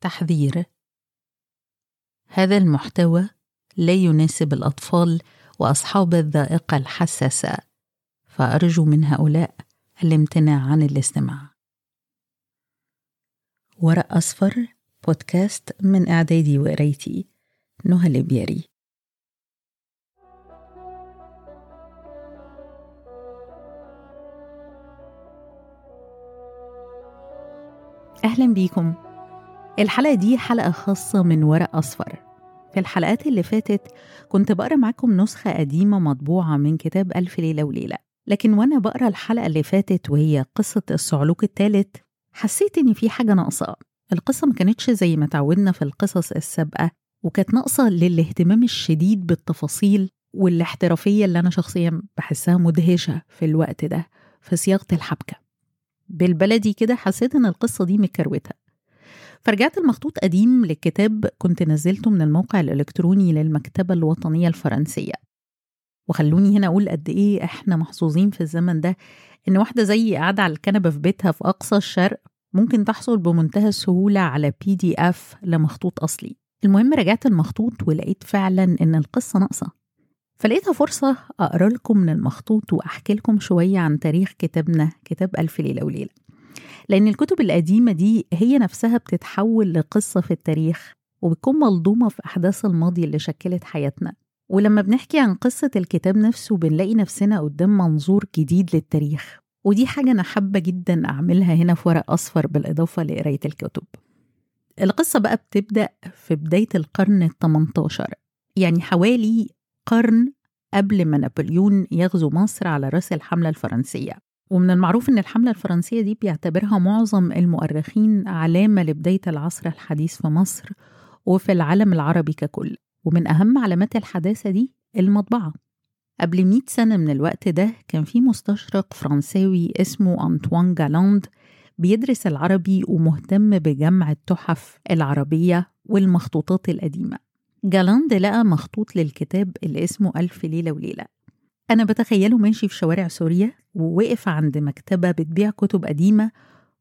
تحذير: هذا المحتوى لا يناسب الأطفال وأصحاب الذائقة الحساسة، فأرجو من هؤلاء الامتناع عن الاستماع. ورق أصفر، بودكاست من إعدادي وقرايتي نهى الإبياري. أهلا بيكم. الحلقة دي حلقة خاصة من ورق أصفر. في الحلقات اللي فاتت كنت بقرأ معكم نسخة قديمة مطبوعة من كتاب ألف ليلة وليلة، لكن وأنا بقرأ الحلقة اللي فاتت وهي قصة الصعلوك الثالث حسيت إن في حاجة ناقصة. القصة ما كانتش زي ما تعودنا في القصص السابقة، وكانت ناقصة للاهتمام الشديد بالتفاصيل والاحترافية اللي أنا شخصيا بحسها مدهشة في الوقت ده في صياغة الحبكة. بالبلدي كده حسيت إن القصة دي مكروتها، فرجعت المخطوط قديم للكتاب كنت نزلته من الموقع الإلكتروني للمكتبة الوطنية الفرنسية. وخلوني هنا أقول قد إيه إحنا محظوظين في الزمن ده إن واحدة زي قاعدة على الكنبة في بيتها في أقصى الشرق ممكن تحصل بمنتهى السهولة على PDF لمخطوط أصلي. المهم رجعت المخطوط ولقيت فعلا إن القصة ناقصة، فلقيتها فرصة أقرأ لكم من المخطوط وأحكي لكم شوية عن تاريخ كتابنا، كتاب ألف ليلة وليلة، لأن الكتب القديمة دي هي نفسها بتتحول لقصة في التاريخ وبتكون ملضومة في أحداث الماضي اللي شكلت حياتنا. ولما بنحكي عن قصة الكتاب نفسه بنلاقي نفسنا قدام منظور جديد للتاريخ، ودي حاجة أنا حابة جدا أعملها هنا في ورق أصفر بالإضافة لقراية الكتب. القصة بقى بتبدأ في بداية القرن 18، يعني حوالي قرن قبل ما نابليون يغزو مصر على رأس الحملة الفرنسية. ومن المعروف أن الحملة الفرنسية دي بيعتبرها معظم المؤرخين علامة لبداية العصر الحديث في مصر وفي العالم العربي ككل، ومن أهم علامات الحداثة دي المطبعة. قبل 100 سنة من الوقت ده كان في مستشرق فرنساوي اسمه أنتوان جالاند بيدرس العربي ومهتم بجمع التحف العربية والمخطوطات القديمة. جالاند لقى مخطوط للكتاب اللي اسمه ألف ليلة وليلة. أنا بتخيله ماشي في شوارع سوريا ووقف عند مكتبة بتبيع كتب قديمة،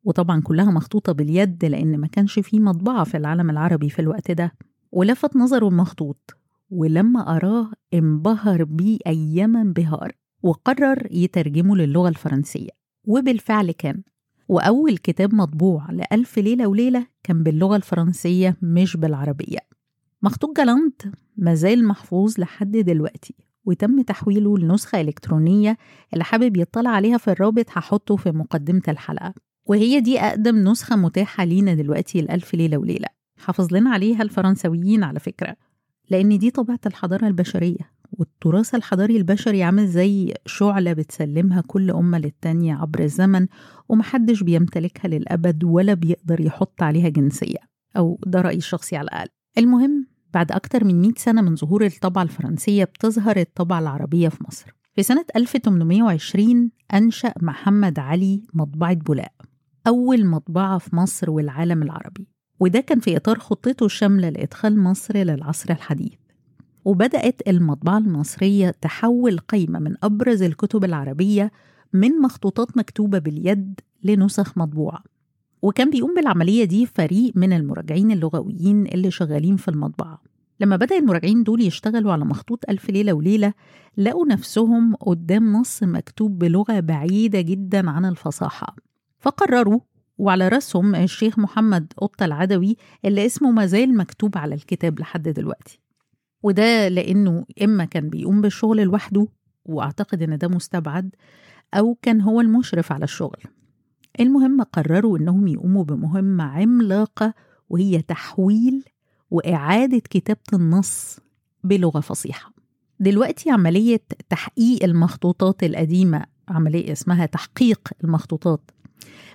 وطبعا كلها مخطوطة باليد لأن ما كانش فيه مطبعة في العالم العربي في الوقت ده، ولفت نظره المخطوط، ولما قراه انبهر بيه أياما بهار وقرر يترجمه للغة الفرنسية، وبالفعل كان. وأول كتاب مطبوع لألف ليلة وليلة كان باللغة الفرنسية مش بالعربية. مخطوط جالاند مازال محفوظ لحد دلوقتي، وتم تحويله لنسخة إلكترونية. اللي حابب يطلع عليها في الرابط هحطه في مقدمة الحلقة، وهي دي أقدم نسخة متاحة لينا دلوقتي لألف ليلة وليلة. حافظ لنا عليها الفرنسويين على فكرة، لأن دي طبيعة الحضارة البشرية، والتراث الحضاري البشري عامل زي شعلة بتسلمها كل أمة للتانية عبر الزمن، ومحدش بيمتلكها للأبد ولا بيقدر يحط عليها جنسية، أو ده رأيي الشخصي على الأقل. المهم بعد أكتر من 100 سنة من ظهور الطبعة الفرنسية بتظهر الطبعة العربية في مصر. في سنة 1820 أنشأ محمد علي مطبعة بولاق، أول مطبعة في مصر والعالم العربي، وده كان في إطار خطته الشاملة لإدخال مصر للعصر الحديث. وبدأت المطبعة المصرية تحول قائمة من أبرز الكتب العربية من مخطوطات مكتوبة باليد لنسخ مطبوعة. وكان بيقوم بالعملية دي فريق من المراجعين اللغويين اللي شغالين في المطبعة. لما بدأ المراجعين دول يشتغلوا على مخطوط ألف ليلة وليلة لقوا نفسهم قدام نص مكتوب بلغة بعيدة جدا عن الفصاحة، فقرروا، وعلى رأسهم الشيخ محمد قطة العدوي اللي اسمه مازال مكتوب على الكتاب لحد دلوقتي، وده لأنه إما كان بيقوم بالشغل لوحده وأعتقد إن ده مستبعد، أو كان هو المشرف على الشغل. المهم قرروا إنهم يقوموا بمهمة عملاقة، وهي تحويل وإعادة كتابة النص بلغة فصيحة. دلوقتي عملية تحقيق المخطوطات القديمة، عملية اسمها تحقيق المخطوطات،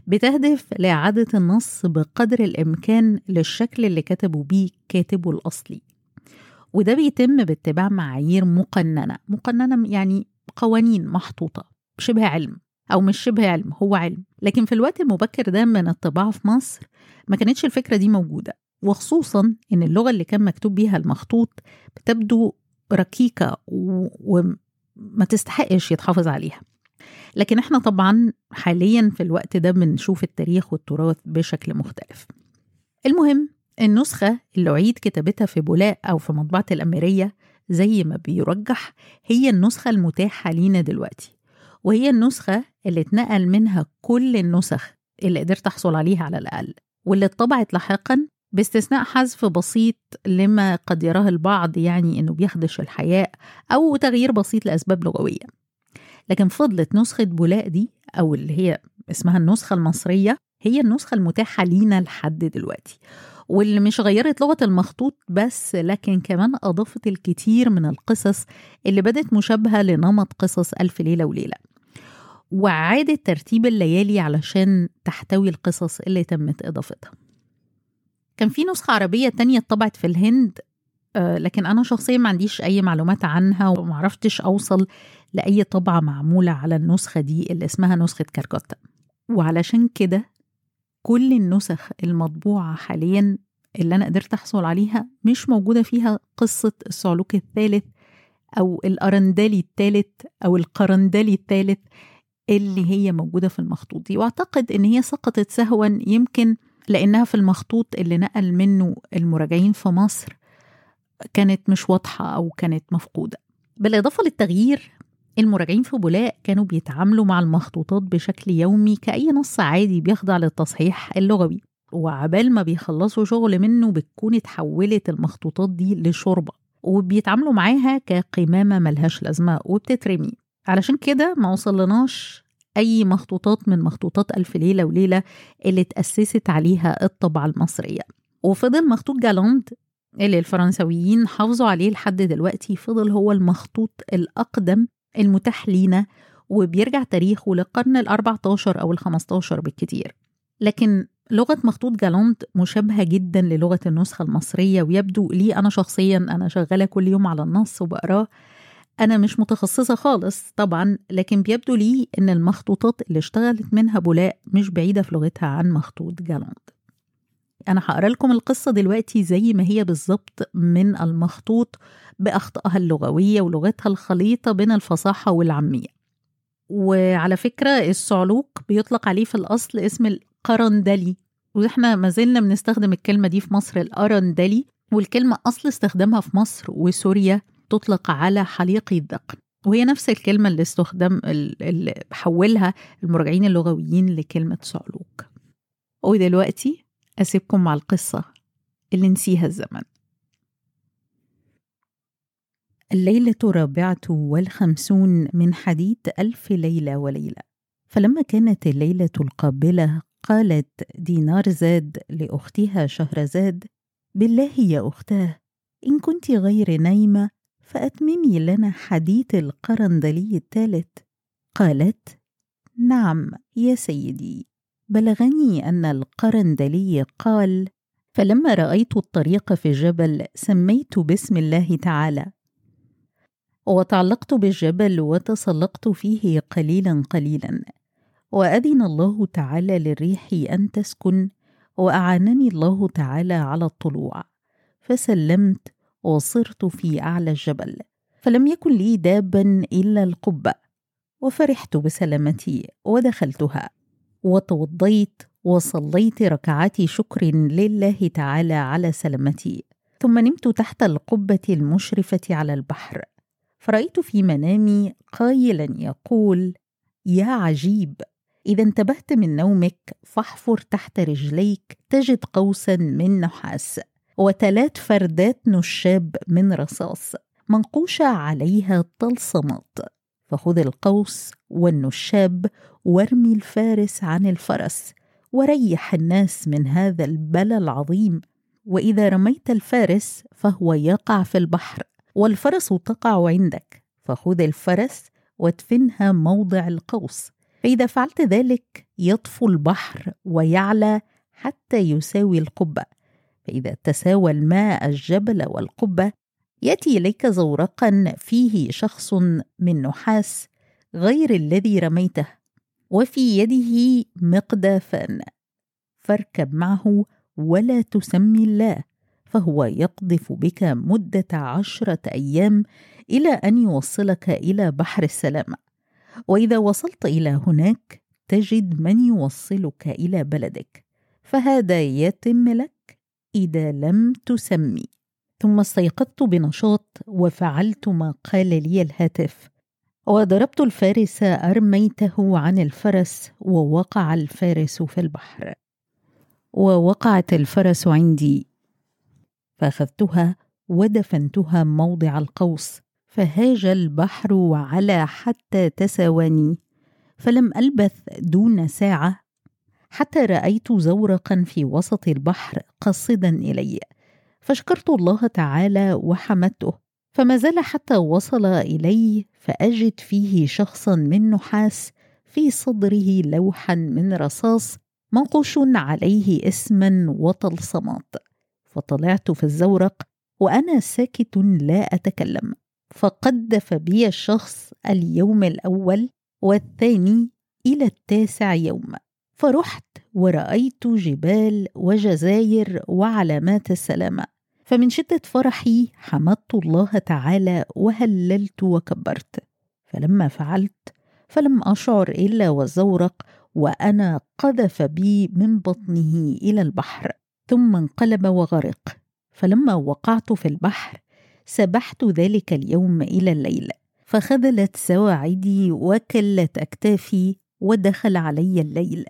بتهدف لإعادة النص بقدر الإمكان للشكل اللي كتبوا بيه كاتبه الأصلي، وده بيتم باتباع معايير مقننة يعني قوانين محطوطة، شبه علم، أو مش شبه علم، هو علم. لكن في الوقت المبكر ده من الطباعة في مصر ما كانتش الفكرة دي موجودة، وخصوصا إن اللغة اللي كان مكتوب بيها المخطوط بتبدو ركيكة وما تستحقش يتحافظ عليها. لكن احنا طبعا حاليا في الوقت ده بنشوف التاريخ والتراث بشكل مختلف. المهم النسخة اللي عيد كتابتها في بولاق أو في مطبعة الأميرية زي ما بيرجح هي النسخة المتاحة لينا دلوقتي، وهي النسخة اللي اتنقل منها كل النسخ اللي قدرت أحصل عليها على الأقل، واللي اتطبعت لاحقاً باستثناء حذف بسيط لما قد يراه البعض يعني إنه بيخدش الحياء أو تغيير بسيط لأسباب لغوية. لكن فضلت نسخة بولاق دي أو اللي هي اسمها النسخة المصرية هي النسخة المتاحة لينا لحد دلوقتي، واللي مش غيرت لغة المخطوط بس، لكن كمان أضافت الكتير من القصص اللي بدت مشابهة لنمط قصص ألف ليلة وليلة، وعادت ترتيب الليالي علشان تحتوي القصص اللي تمت إضافتها. كان في نسخة عربية تانية اتطبعت في الهند، لكن أنا شخصيا ما عنديش أي معلومات عنها وما عرفتش أوصل لأي طبعة معمولة على النسخة دي اللي اسمها نسخة كالكتا، وعلشان كده كل النسخ المطبوعة حاليا اللي أنا قدرت أحصل عليها مش موجودة فيها قصة الصعلوك الثالث أو القرندلي الثالث أو القرندلي الثالث اللي هي موجودة في المخطوط دي، وأعتقد إن هي سقطت سهوا يمكن لأنها في المخطوط اللي نقل منه المراجعين في مصر كانت مش واضحة أو كانت مفقودة. بالإضافة للتغيير، المراجعين في بولاق كانوا بيتعاملوا مع المخطوطات بشكل يومي كأي نص عادي بيخضع للتصحيح اللغوي، وعبال ما بيخلصوا شغل منه بتكون اتحولت المخطوطات دي لشوربة وبيتعاملوا معاها كقمامة ملهاش لازمة وبتترمي. علشان كده ما وصلناش أي مخطوطات من مخطوطات ألف ليلة وليلة اللي تأسست عليها الطبعة المصرية، وفضل مخطوط جالاند اللي الفرنسويين حافظوا عليه لحد دلوقتي فضل هو المخطوط الأقدم المتاح لينا، وبيرجع تاريخه للقرن ال14 أو ال15 بالكتير. لكن لغة مخطوط جالاند مشابهة جدا للغة النسخة المصرية، ويبدو لي أنا شخصيا أنا شغالة كل يوم على النص وبقراه، أنا مش متخصصة خالص طبعا، لكن بيبدو لي أن المخطوطات اللي اشتغلت منها بولاق مش بعيدة في لغتها عن مخطوط جالاند. أنا هقرأ لكم القصة دلوقتي زي ما هي بالظبط من المخطوط بأخطائها اللغوية ولغتها الخليطة بين الفصاحة والعامية. وعلى فكرة الصعلوك بيطلق عليه في الأصل اسم القرندلي، وإحنا ما زلنا بنستخدم الكلمة دي في مصر القرندلي، والكلمة أصل استخدامها في مصر وسوريا تطلق على حليقي الذقن، وهي نفس الكلمة اللي استخدم اللي حولها المراجعين اللغويين لكلمة صعلوك. ودلوقتي أسيبكم مع القصة اللي نسيها الزمن. الليلة 54 من حديث ألف ليلة وليلة. فلما كانت الليلة القابلة قالت دينارزاد لأختها شهرزاد: بالله يا أختاه، إن كنت غير نايمة فأتممي لنا حديث القرندلي الثالث. قالت: نعم يا سيدي، بلغني أن القرندلي قال: فلما رأيت الطريق في الجبل سميت باسم الله تعالى، وتعلقت بالجبل وتسلقت فيه قليلا قليلا، وأذن الله تعالى للريح أن تسكن، وأعانني الله تعالى على الطلوع، فسلمت وصرت في أعلى الجبل، فلم يكن لي دابا إلا القبة، وفرحت بسلامتي ودخلتها، وتوضيت وصليت ركعتي شكر لله تعالى على سلامتي، ثم نمت تحت القبة المشرفة على البحر، فرأيت في منامي قائلا يقول: يا عجيب، إذا انتبهت من نومك فاحفر تحت رجليك تجد قوسا من نحاس، وثلاث فردات نشاب من رصاص منقوشة عليها طلسمات، فخذ القوس والنشاب وارمي الفارس عن الفرس، وريح الناس من هذا البلاء العظيم، وإذا رميت الفارس فهو يقع في البحر، والفرس تقع عندك، فخذ الفرس وادفنها موضع القوس، فإذا فعلت ذلك يطفو البحر ويعلى حتى يساوي القبة، فإذا تساوى الماء الجبل والقبة يأتي إليك زورقا فيه شخص من نحاس غير الذي رميته، وفي يده مقدافان، فاركب معه ولا تسمي الله، فهو يقذف بك مدة 10 أيام إلى أن يوصلك إلى بحر السلامة، وإذا وصلت إلى هناك تجد من يوصلك إلى بلدك، فهذا يتم لك إذا لم تسمي. ثم استيقظت بنشاط وفعلت ما قال لي الهاتف، وضربت الفارس أرميته عن الفرس، ووقع الفارس في البحر، ووقعت الفرس عندي، فأخذتها ودفنتها موضع القوس، فهاج البحر على حتى تساواني، فلم ألبث دون ساعة حتى رأيت زورقا في وسط البحر قصدا إلي، فشكرت الله تعالى وحمدته، فما زال حتى وصل إلي، فأجد فيه شخصا من نحاس، في صدره لوحا من رصاص منقوش عليه اسما وطلسمات، فطلعت في الزورق وأنا ساكت لا أتكلم، فقدف بي الشخص اليوم الأول والثاني إلى 9 يوم، فرحت ورأيت جبال وجزائر وعلامات السلامة، فمن شدة فرحي حمدت الله تعالى وهللت وكبرت، فلما فعلت فلم أشعر إلا والزورق وأنا قذف بي من بطنه إلى البحر، ثم انقلب وغرق، فلما وقعت في البحر سبحت ذلك اليوم إلى الليل، فخذلت سواعدي وكلت أكتافي، ودخل علي الليل،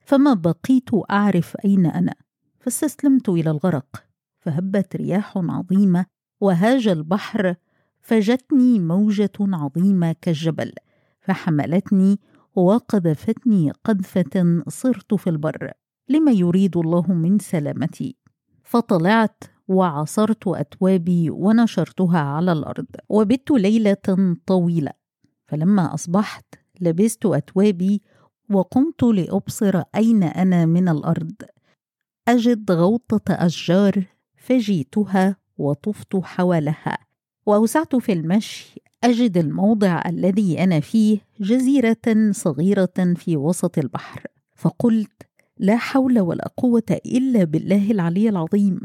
فما بقيت أعرف أين أنا، فاستسلمت إلى الغرق، فهبت رياح عظيمة وهاج البحر، فجتني موجة عظيمة كالجبل، فحملتني وقذفتني قذفة، صرت في البر لما يريد الله من سلامتي، فطلعت وعصرت أتوابي ونشرتها على الأرض، وبت ليلة طويلة، فلما أصبحت لبست أتوابي وقمت لأبصر أين أنا من الأرض، أجد غوطة أشجار، فجيتها وطفت حوالها، وأوسعت في المشي، أجد الموضع الذي أنا فيه جزيرة صغيرة في وسط البحر، فقلت لا حول ولا قوة إلا بالله العلي العظيم،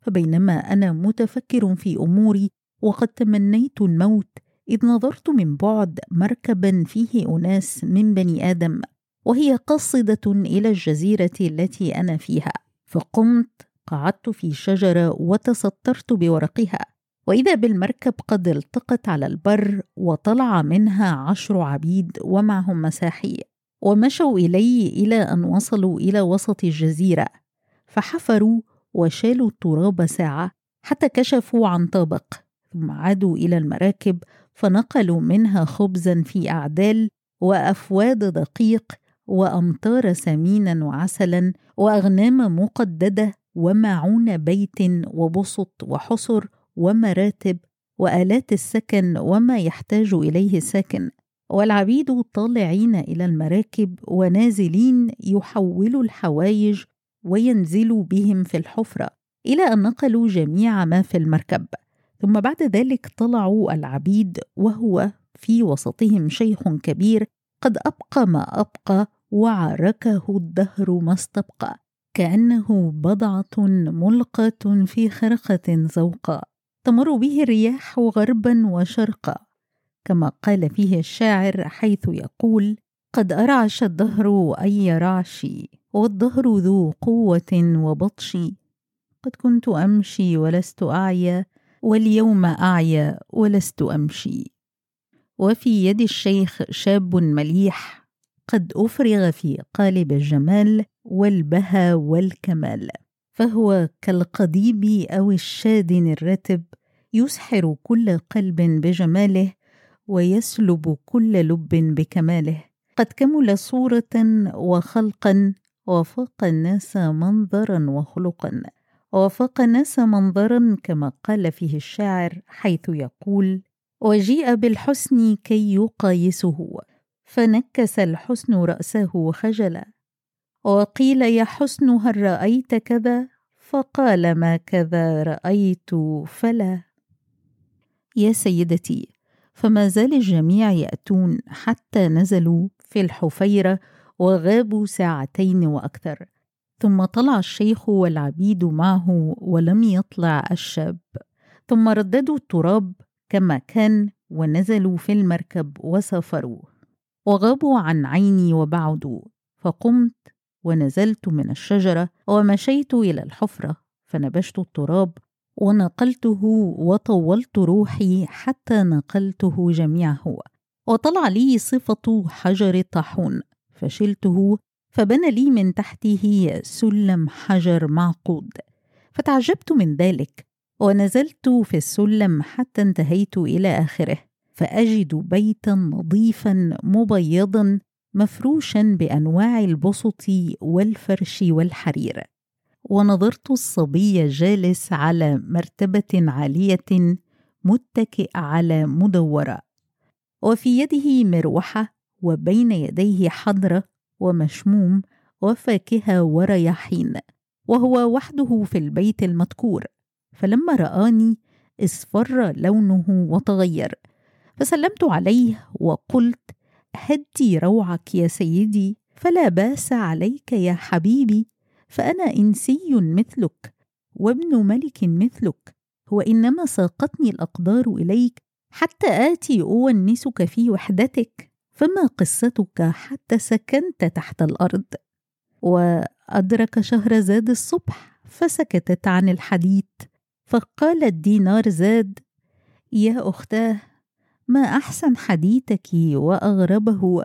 فبينما أنا متفكر في أموري وقد تمنيت الموت، إذ نظرت من بعد مركبا فيه أناس من بني آدم، وهي قاصدة إلى الجزيرة التي أنا فيها، فقمت قعدت في شجرة وتسترت بورقها، وإذا بالمركب قد التقت على البر، وطلع منها 10 عبيد ومعهم مساحي، ومشوا إلي إلى أن وصلوا إلى وسط الجزيرة، فحفروا وشالوا التراب ساعة حتى كشفوا عن طابق، ثم عادوا إلى المراكب، فنقلوا منها خبزا في أعدال وأفواد دقيق وأمطار سمينا وعسلا وأغنام مقددة ومعون بيت وبسط وحصر ومراتب وآلات السكن وما يحتاج إليه الساكن، والعبيد طالعين إلى المراكب ونازلين يحولوا الحوايج وينزلوا بهم في الحفرة، إلى أن نقلوا جميع ما في المركب، ثم بعد ذلك طلعوا العبيد، وهو في وسطهم شيخ كبير قد أبقى ما أبقى وعركه الدهر ما استبقى، كأنه بضعة ملقة في خرقة زوقاء، تمر به الرياح غربا وشرقا، كما قال فيه الشاعر حيث يقول: قد أرعش الدهر أي رعشي، والدهر ذو قوة وبطشي، قد كنت أمشي ولست أعيا، واليوم أعيا ولست أمشي. وفي يد الشيخ شاب مليح قد أفرغ في قالب الجمال والبهى والكمال، فهو كالقضيب أو الشادن الرتب، يسحر كل قلب بجماله، ويسلب كل لب بكماله، قد كمل صورة وخلقا، وفاق الناس منظرا وخلقا، وفاق الناس منظرا كما قال فيه الشاعر حيث يقول: وجيء بالحسن كي يقايسه، فنكس الحسن رأسه خجلا، وقيل يا حسن هل رأيت كذا، فقال ما كذا رأيت فلا. يا سيدتي، فما زال الجميع يأتون حتى نزلوا في الحفيرة، وغابوا 2 ساعة وأكثر، ثم طلع الشيخ والعبيد معه، ولم يطلع الشاب، ثم رددوا التراب كما كان، ونزلوا في المركب وسافروا، وغابوا عن عيني وبعدوا، فقمت ونزلت من الشجرة، ومشيت إلى الحفرة، فنبشت التراب ونقلته وطولت روحي حتى نقلته جميعه، وطلع لي صفة حجر الطاحون فشلته، فبنى لي من تحته سلم حجر معقود، فتعجبت من ذلك ونزلت في السلم حتى انتهيت إلى آخره، فأجد بيتا نظيفا مبيضا مفروشا بأنواع البسط والفرش والحرير. ونظرت الصبي جالس على مرتبة عالية متكئ على مدورة، وفي يده مروحة، وبين يديه حضرة ومشموم وفاكهة وريحين، وهو وحده في البيت المذكور. فلما رآني اصفر لونه وتغير، فسلمت عليه وقلت: هدي روعك يا سيدي، فلا باس عليك يا حبيبي، فأنا إنسي مثلك وابن ملك مثلك، وإنما ساقتني الأقدار إليك حتى آتي أونسك في وحدتك، فما قصتك حتى سكنت تحت الأرض؟ وأدرك شهرزاد الصبح فسكتت عن الحديث، فقالت دينارزاد: يا أختاه، ما أحسن حديثك وأغربه.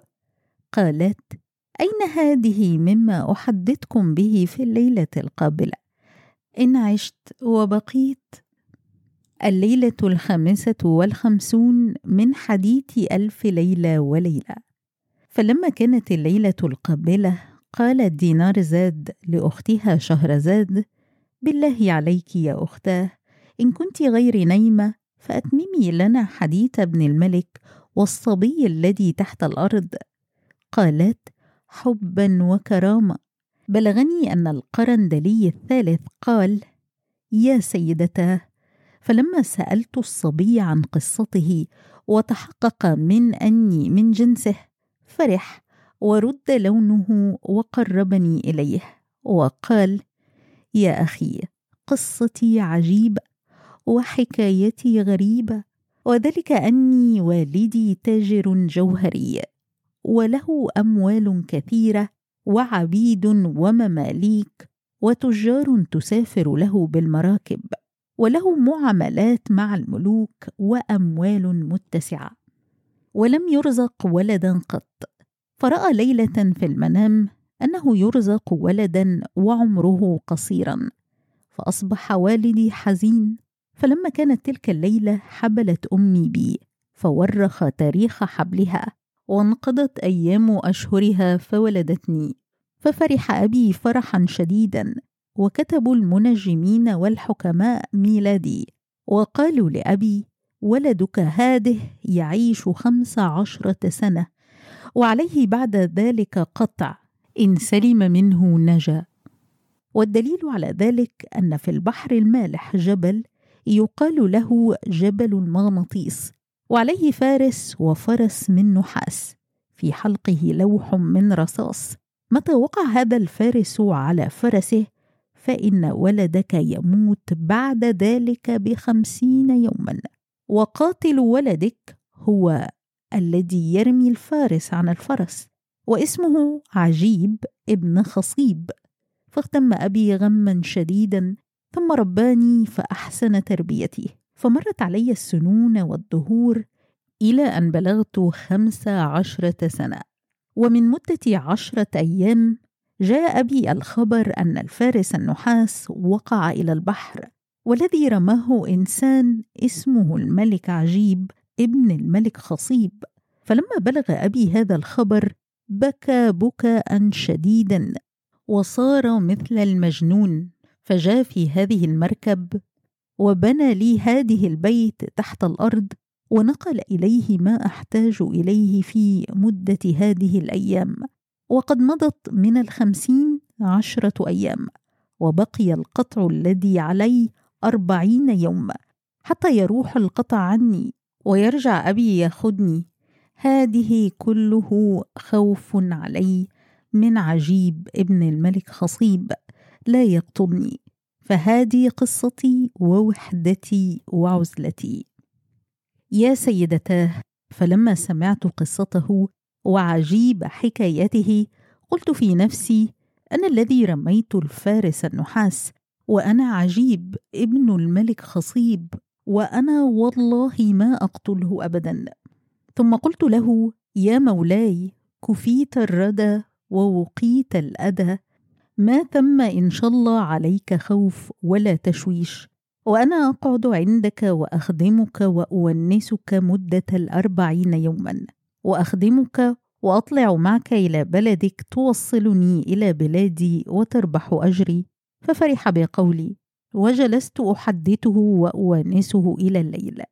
قالت: أين هذه مما أحدثكم به في الليلة القابلة، إن عشت وبقيت. الليلة 55 من حديث ألف ليلة وليلة. فلما كانت الليلة القابلة قالت دينارزاد لأختها شهرزاد: بالله عليك يا أختاه، إن كنت غير نايمة فأتممي لنا حديث ابن الملك والصبي الذي تحت الأرض. قالت: حبا وكرامة، بلغني أن القرندلي الثالث قال: يا سيدتاه. فلما سألت الصبي عن قصته وتحقق من أني من جنسه، فرح ورد لونه وقربني إليه وقال: يا أخي، قصتي عجيبة وحكايتي غريبة، وذلك أني والدي تاجر جوهري، وله أموال كثيرة وعبيد ومماليك وتجار تسافر له بالمراكب، وله معاملات مع الملوك وأموال متسعة، ولم يرزق ولدا قط. فرأى ليلة في المنام أنه يرزق ولدا وعمره قصيرا، فأصبح والدي حزين. فلما كانت تلك الليلة حبلت أمي بي، فورخ تاريخ حبلها وانقضت أيام أشهرها فولدتني، ففرح أبي فرحا شديدا، وكتبوا المنجمين والحكماء ميلادي، وقالوا لأبي: ولدك هاده يعيش 15 سنة، وعليه بعد ذلك قطع، إن سلم منه نجا. والدليل على ذلك أن في البحر المالح جبل يقال له جبل المغناطيس، وعليه فارس وفرس من نحاس، في حلقه لوح من رصاص، متى وقع هذا الفارس على فرسه فإن ولدك يموت بعد ذلك 50 يوما، وقاتل ولدك هو الذي يرمي الفارس عن الفرس، واسمه عجيب ابن خصيب. فاغتم أبي غما شديدا، ثم رباني فأحسن تربيتي، فمرت علي السنون والدهور إلى أن بلغت 15 سنة. ومن مدة 10 أيام جاء أبي الخبر أن الفارس النحاس وقع إلى البحر، والذي رماه إنسان اسمه الملك عجيب ابن الملك خصيب. فلما بلغ أبي هذا الخبر بكى بكاء شديدا وصار مثل المجنون، فجاء في هذه المركب وبنى لي هذه البيت تحت الأرض، ونقل إليه ما أحتاج إليه في مدة هذه الأيام. وقد مضت من 50 10 أيام، وبقي القطع الذي علي 40 يوم حتى يروح القطع عني ويرجع أبي ياخدني. هذه كله خوف علي من عجيب ابن الملك خصيب لا يقتلني. فهذه قصتي ووحدتي وعزلتي يا سيدتاه. فلما سمعت قصته وعجيب حكايته قلت في نفسي: أنا الذي رميت الفارس النحاس وأنا عجيب ابن الملك خصيب، وأنا والله ما أقتله أبدا. ثم قلت له: يا مولاي، كفيت الردى ووقيت الأذى، ما ثم إن شاء الله عليك خوف ولا تشويش، وأنا أقعد عندك وأخدمك وأونسك مدة 40 يوما، وأخدمك وأطلع معك إلى بلدك توصلني إلى بلادي وتربح أجري. ففرح بقولي، وجلست أحدثه وأوانسه إلى الليل.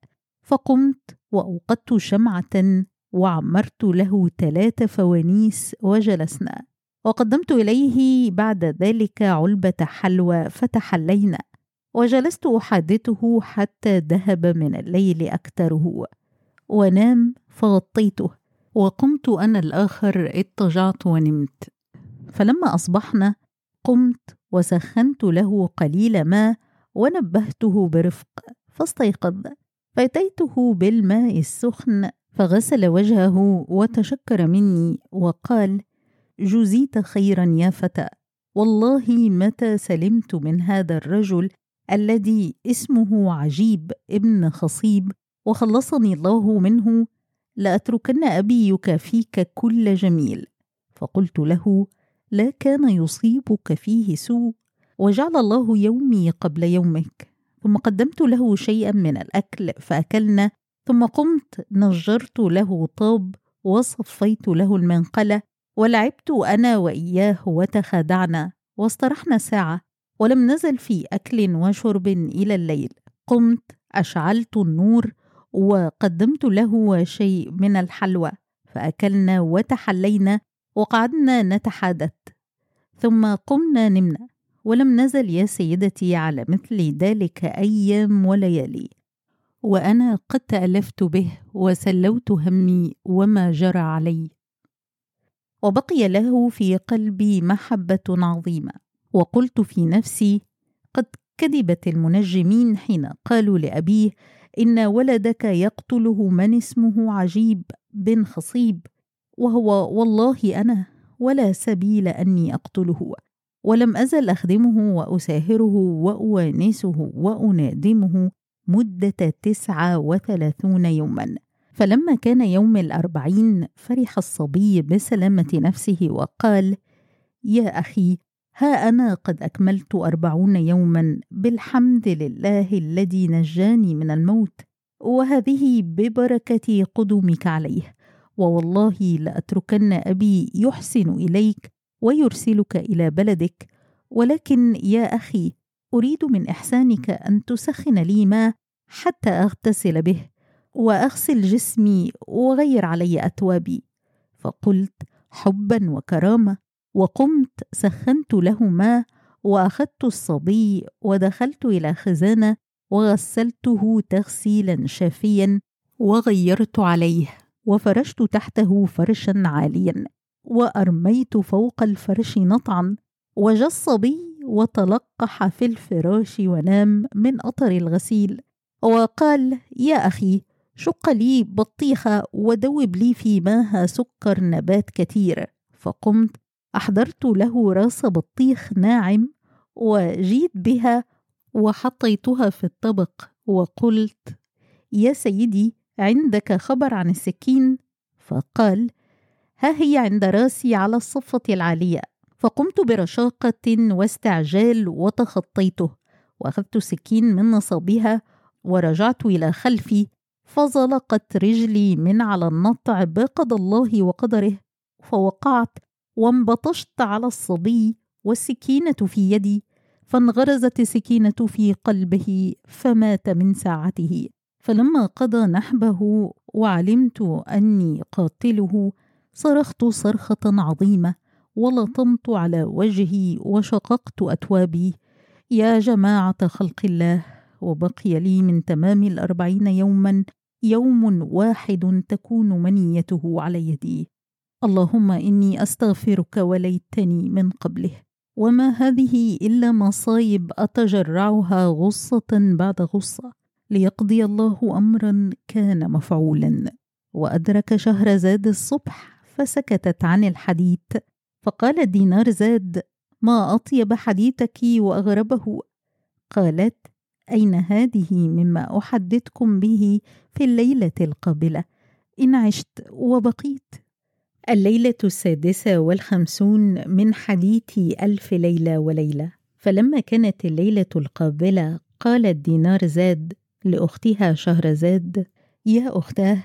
فقمت وأوقدت شمعة وعمرت له 3 فوانيس وجلسنا، وقدمت إليه بعد ذلك علبة حلوى فتحلينا، وجلست أحادثه حتى ذهب من الليل أكثره ونام، فغطيته، وقمت أنا الآخر اضطجعت ونمت. فلما أصبحنا قمت وسخنت له قليل ماء ونبهته برفق فاستيقظ، فأتيته بالماء السخن فغسل وجهه وتشكر مني وقال: جزيت خيرا يا فتى، والله متى سلمت من هذا الرجل الذي اسمه عجيب ابن خصيب وخلصني الله منه، لأتركن أبي يكافيك كل جميل. فقلت له: لا كان يصيبك فيه سوء، وجعل الله يومي قبل يومك. ثم قدمت له شيئا من الأكل فأكلنا، ثم قمت نجرت له طاب وصفيت له المنقلة، ولعبت أنا وإياه وتخادعنا واسترحنا ساعة، ولم نزل في أكل وشرب إلى الليل. قمت أشعلت النور وقدمت له شيء من الحلوى فأكلنا وتحلينا وقعدنا نتحادث، ثم قمنا نمنا، ولم نزل يا سيدتي على مثل ذلك أيام وليالي، وأنا قد تألفت به وسلوت همي وما جرى علي. وبقي له في قلبي محبة عظيمة، وقلت في نفسي: قد كذبت المنجمين حين قالوا لأبيه: إن ولدك يقتله من اسمه عجيب بن خصيب، وهو والله أنا، ولا سبيل أني أقتله، ولم أزل أخدمه وأساهره وأوانسه وأنادمه مدة 39 يوما. فلما كان يوم 40 فرح الصبي بسلامة نفسه وقال: يا أخي، ها أنا قد أكملت 40 يوما، بالحمد لله الذي نجاني من الموت، وهذه ببركة قدومك عليه، ووالله لأتركن أبي يحسن إليك ويرسلك إلى بلدك، ولكن يا أخي، أريد من إحسانك أن تسخن لي ماء حتى أغتسل به، وأغسل جسمي وغير علي أثوابي. فقلت: حبا وكرامة. وقمت سخنت له ماء، وأخذت الصبي ودخلت إلى خزانة وغسلته تغسيلا شافيا، وغيرت عليه، وفرشت تحته فرشا عاليا، وأرميت فوق الفرش نطعا، وجى الصبي وتلقح في الفراش ونام من أطر الغسيل، وقال: يا أخي، شق لي بطيخة ودوب لي في ماها سكر نبات كثير. فقمت أحضرت له راس بطيخ ناعم، وجيت بها وحطيتها في الطبق، وقلت: يا سيدي، عندك خبر عن السكين؟ فقال: ها هي عند راسي على الصفة العالية. فقمت برشاقة واستعجال وتخطيته، وأخذت السكين من نصابها، ورجعت إلى خلفي، فزلقت رجلي من على النطع بقضى الله وقدره، فوقعت وانبطشت على الصبي والسكينة في يدي، فانغرزت السكينة في قلبه فمات من ساعته. فلما قضى نحبه وعلمت أني قاتله، صرخت صرخة عظيمة، ولطمت على وجهي وشققت أثوابي. يا جماعة خلق الله، وبقي لي من تمام 40 يوما 1 يوم تكون منيته على يدي. اللهم إني أستغفرك وليتني من قبله، وما هذه إلا مصايب أتجرعها غصة بعد غصة، ليقضي الله أمرا كان مفعولا. وأدرك شهرزاد الصبح فسكتت عن الحديث، فقال دينارزاد: ما أطيب حديثك وأغربه، قالت: أين هذه مما أحدثكم به في الليلة القابلة إن عشت وبقيت. الليلة 56 من حديث ألف ليلة وليلة. فلما كانت الليلة القابلة قالت دينارزاد لأختها شهرزاد: يا أختاه،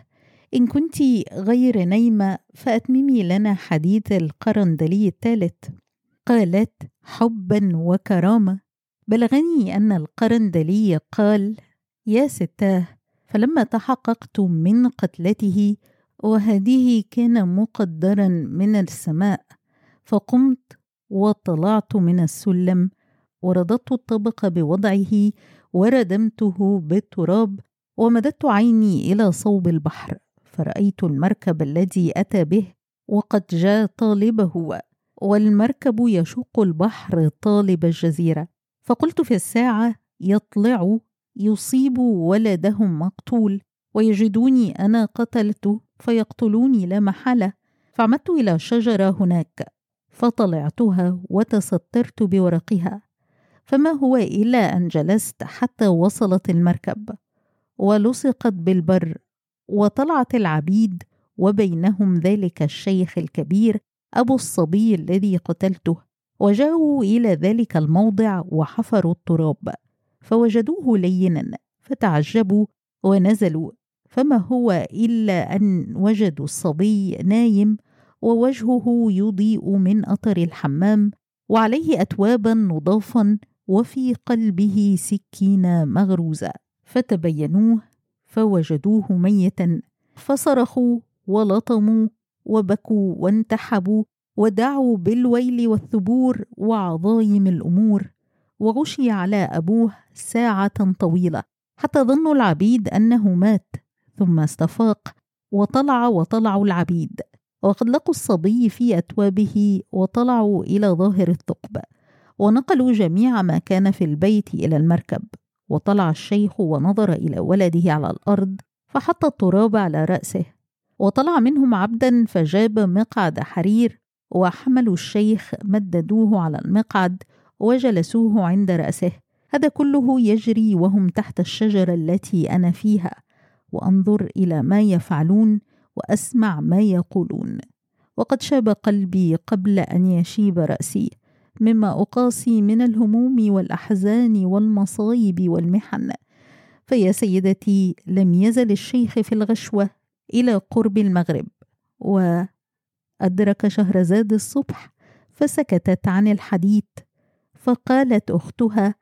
إن كنت غير نايمة فأتممي لنا حديث القرندلي الثالث. قالت: حبا وكرامة، بلغني أن القرندلي قال: يا ستاه، فلما تحققت من قتلته وهذه كان مقدرا من السماء، فقمت وطلعت من السلم ورددت الطبق بوضعه وردمته بالتراب، ومددت عيني إلى صوب البحر فرأيت المركب الذي أتى به وقد جاء طالبه، والمركب يشق البحر طالب الجزيرة. فقلت: في الساعة يطلع يصيب ولدهم مقتول ويجدوني أنا قتلته فيقتلوني لا محالة. فعمدت إلى شجرة هناك فطلعتها وتسترت بورقها، فما هو إلا أن جلست حتى وصلت المركب ولصقت بالبر، وطلعت العبيد وبينهم ذلك الشيخ الكبير أبو الصبي الذي قتلته، وجاءوا إلى ذلك الموضع وحفروا التراب فوجدوه لينا، فتعجبوا ونزلوا، فما هو إلا أن وجدوا الصبي نايم ووجهه يضيء من أطر الحمام، وعليه أتوابا نضافا وفي قلبه سكينة مغروزة، فتبينوه فوجدوه ميتا، فصرخوا ولطموا وبكوا وانتحبوا ودعوا بالويل والثبور وعظائم الأمور، وغشي على أبوه ساعة طويلة حتى ظنوا العبيد أنه مات، ثم استفاق وطلعوا العبيد وقد لقوا الصبي في أتوابه، وطلعوا إلى ظاهر الثقب ونقلوا جميع ما كان في البيت إلى المركب. وطلع الشيخ ونظر إلى ولده على الأرض فحط التراب على رأسه، وطلع منهم عبدا فجاب مقعد حرير، وحملوا الشيخ مددوه على المقعد وجلسوه عند رأسه. هذا كله يجري وهم تحت الشجرة التي أنا فيها، وأنظر إلى ما يفعلون وأسمع ما يقولون، وقد شاب قلبي قبل أن يشيب رأسي مما أقاسي من الهموم والأحزان والمصايب والمحن. فيا سيدتي، لم يزل الشيخ في الغشوة إلى قرب المغرب، وأدرك شهرزاد الصبح فسكتت عن الحديث. فقالت أختها: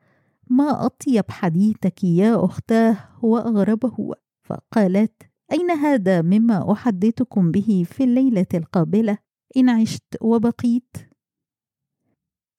ما أطيب حديثك يا أختاه وأغربه. فقالت: أين هذا مما أحدثكم به في الليلة القابلة إن عشت وبقيت.